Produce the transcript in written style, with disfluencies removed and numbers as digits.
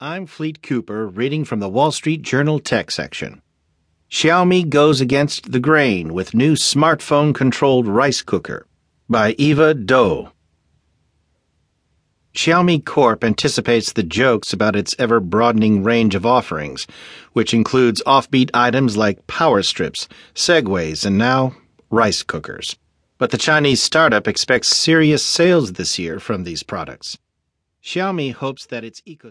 I'm Fleet Cooper, reading from the Wall Street Journal tech section. Xiaomi goes against the grain with new smartphone-controlled rice cooker by Eva Dou. Xiaomi Corp anticipates the jokes about its ever-broadening range of offerings, which includes offbeat items like power strips, segways, and now rice cookers. But the Chinese startup expects serious sales this year from these products. Xiaomi hopes that its ecosystem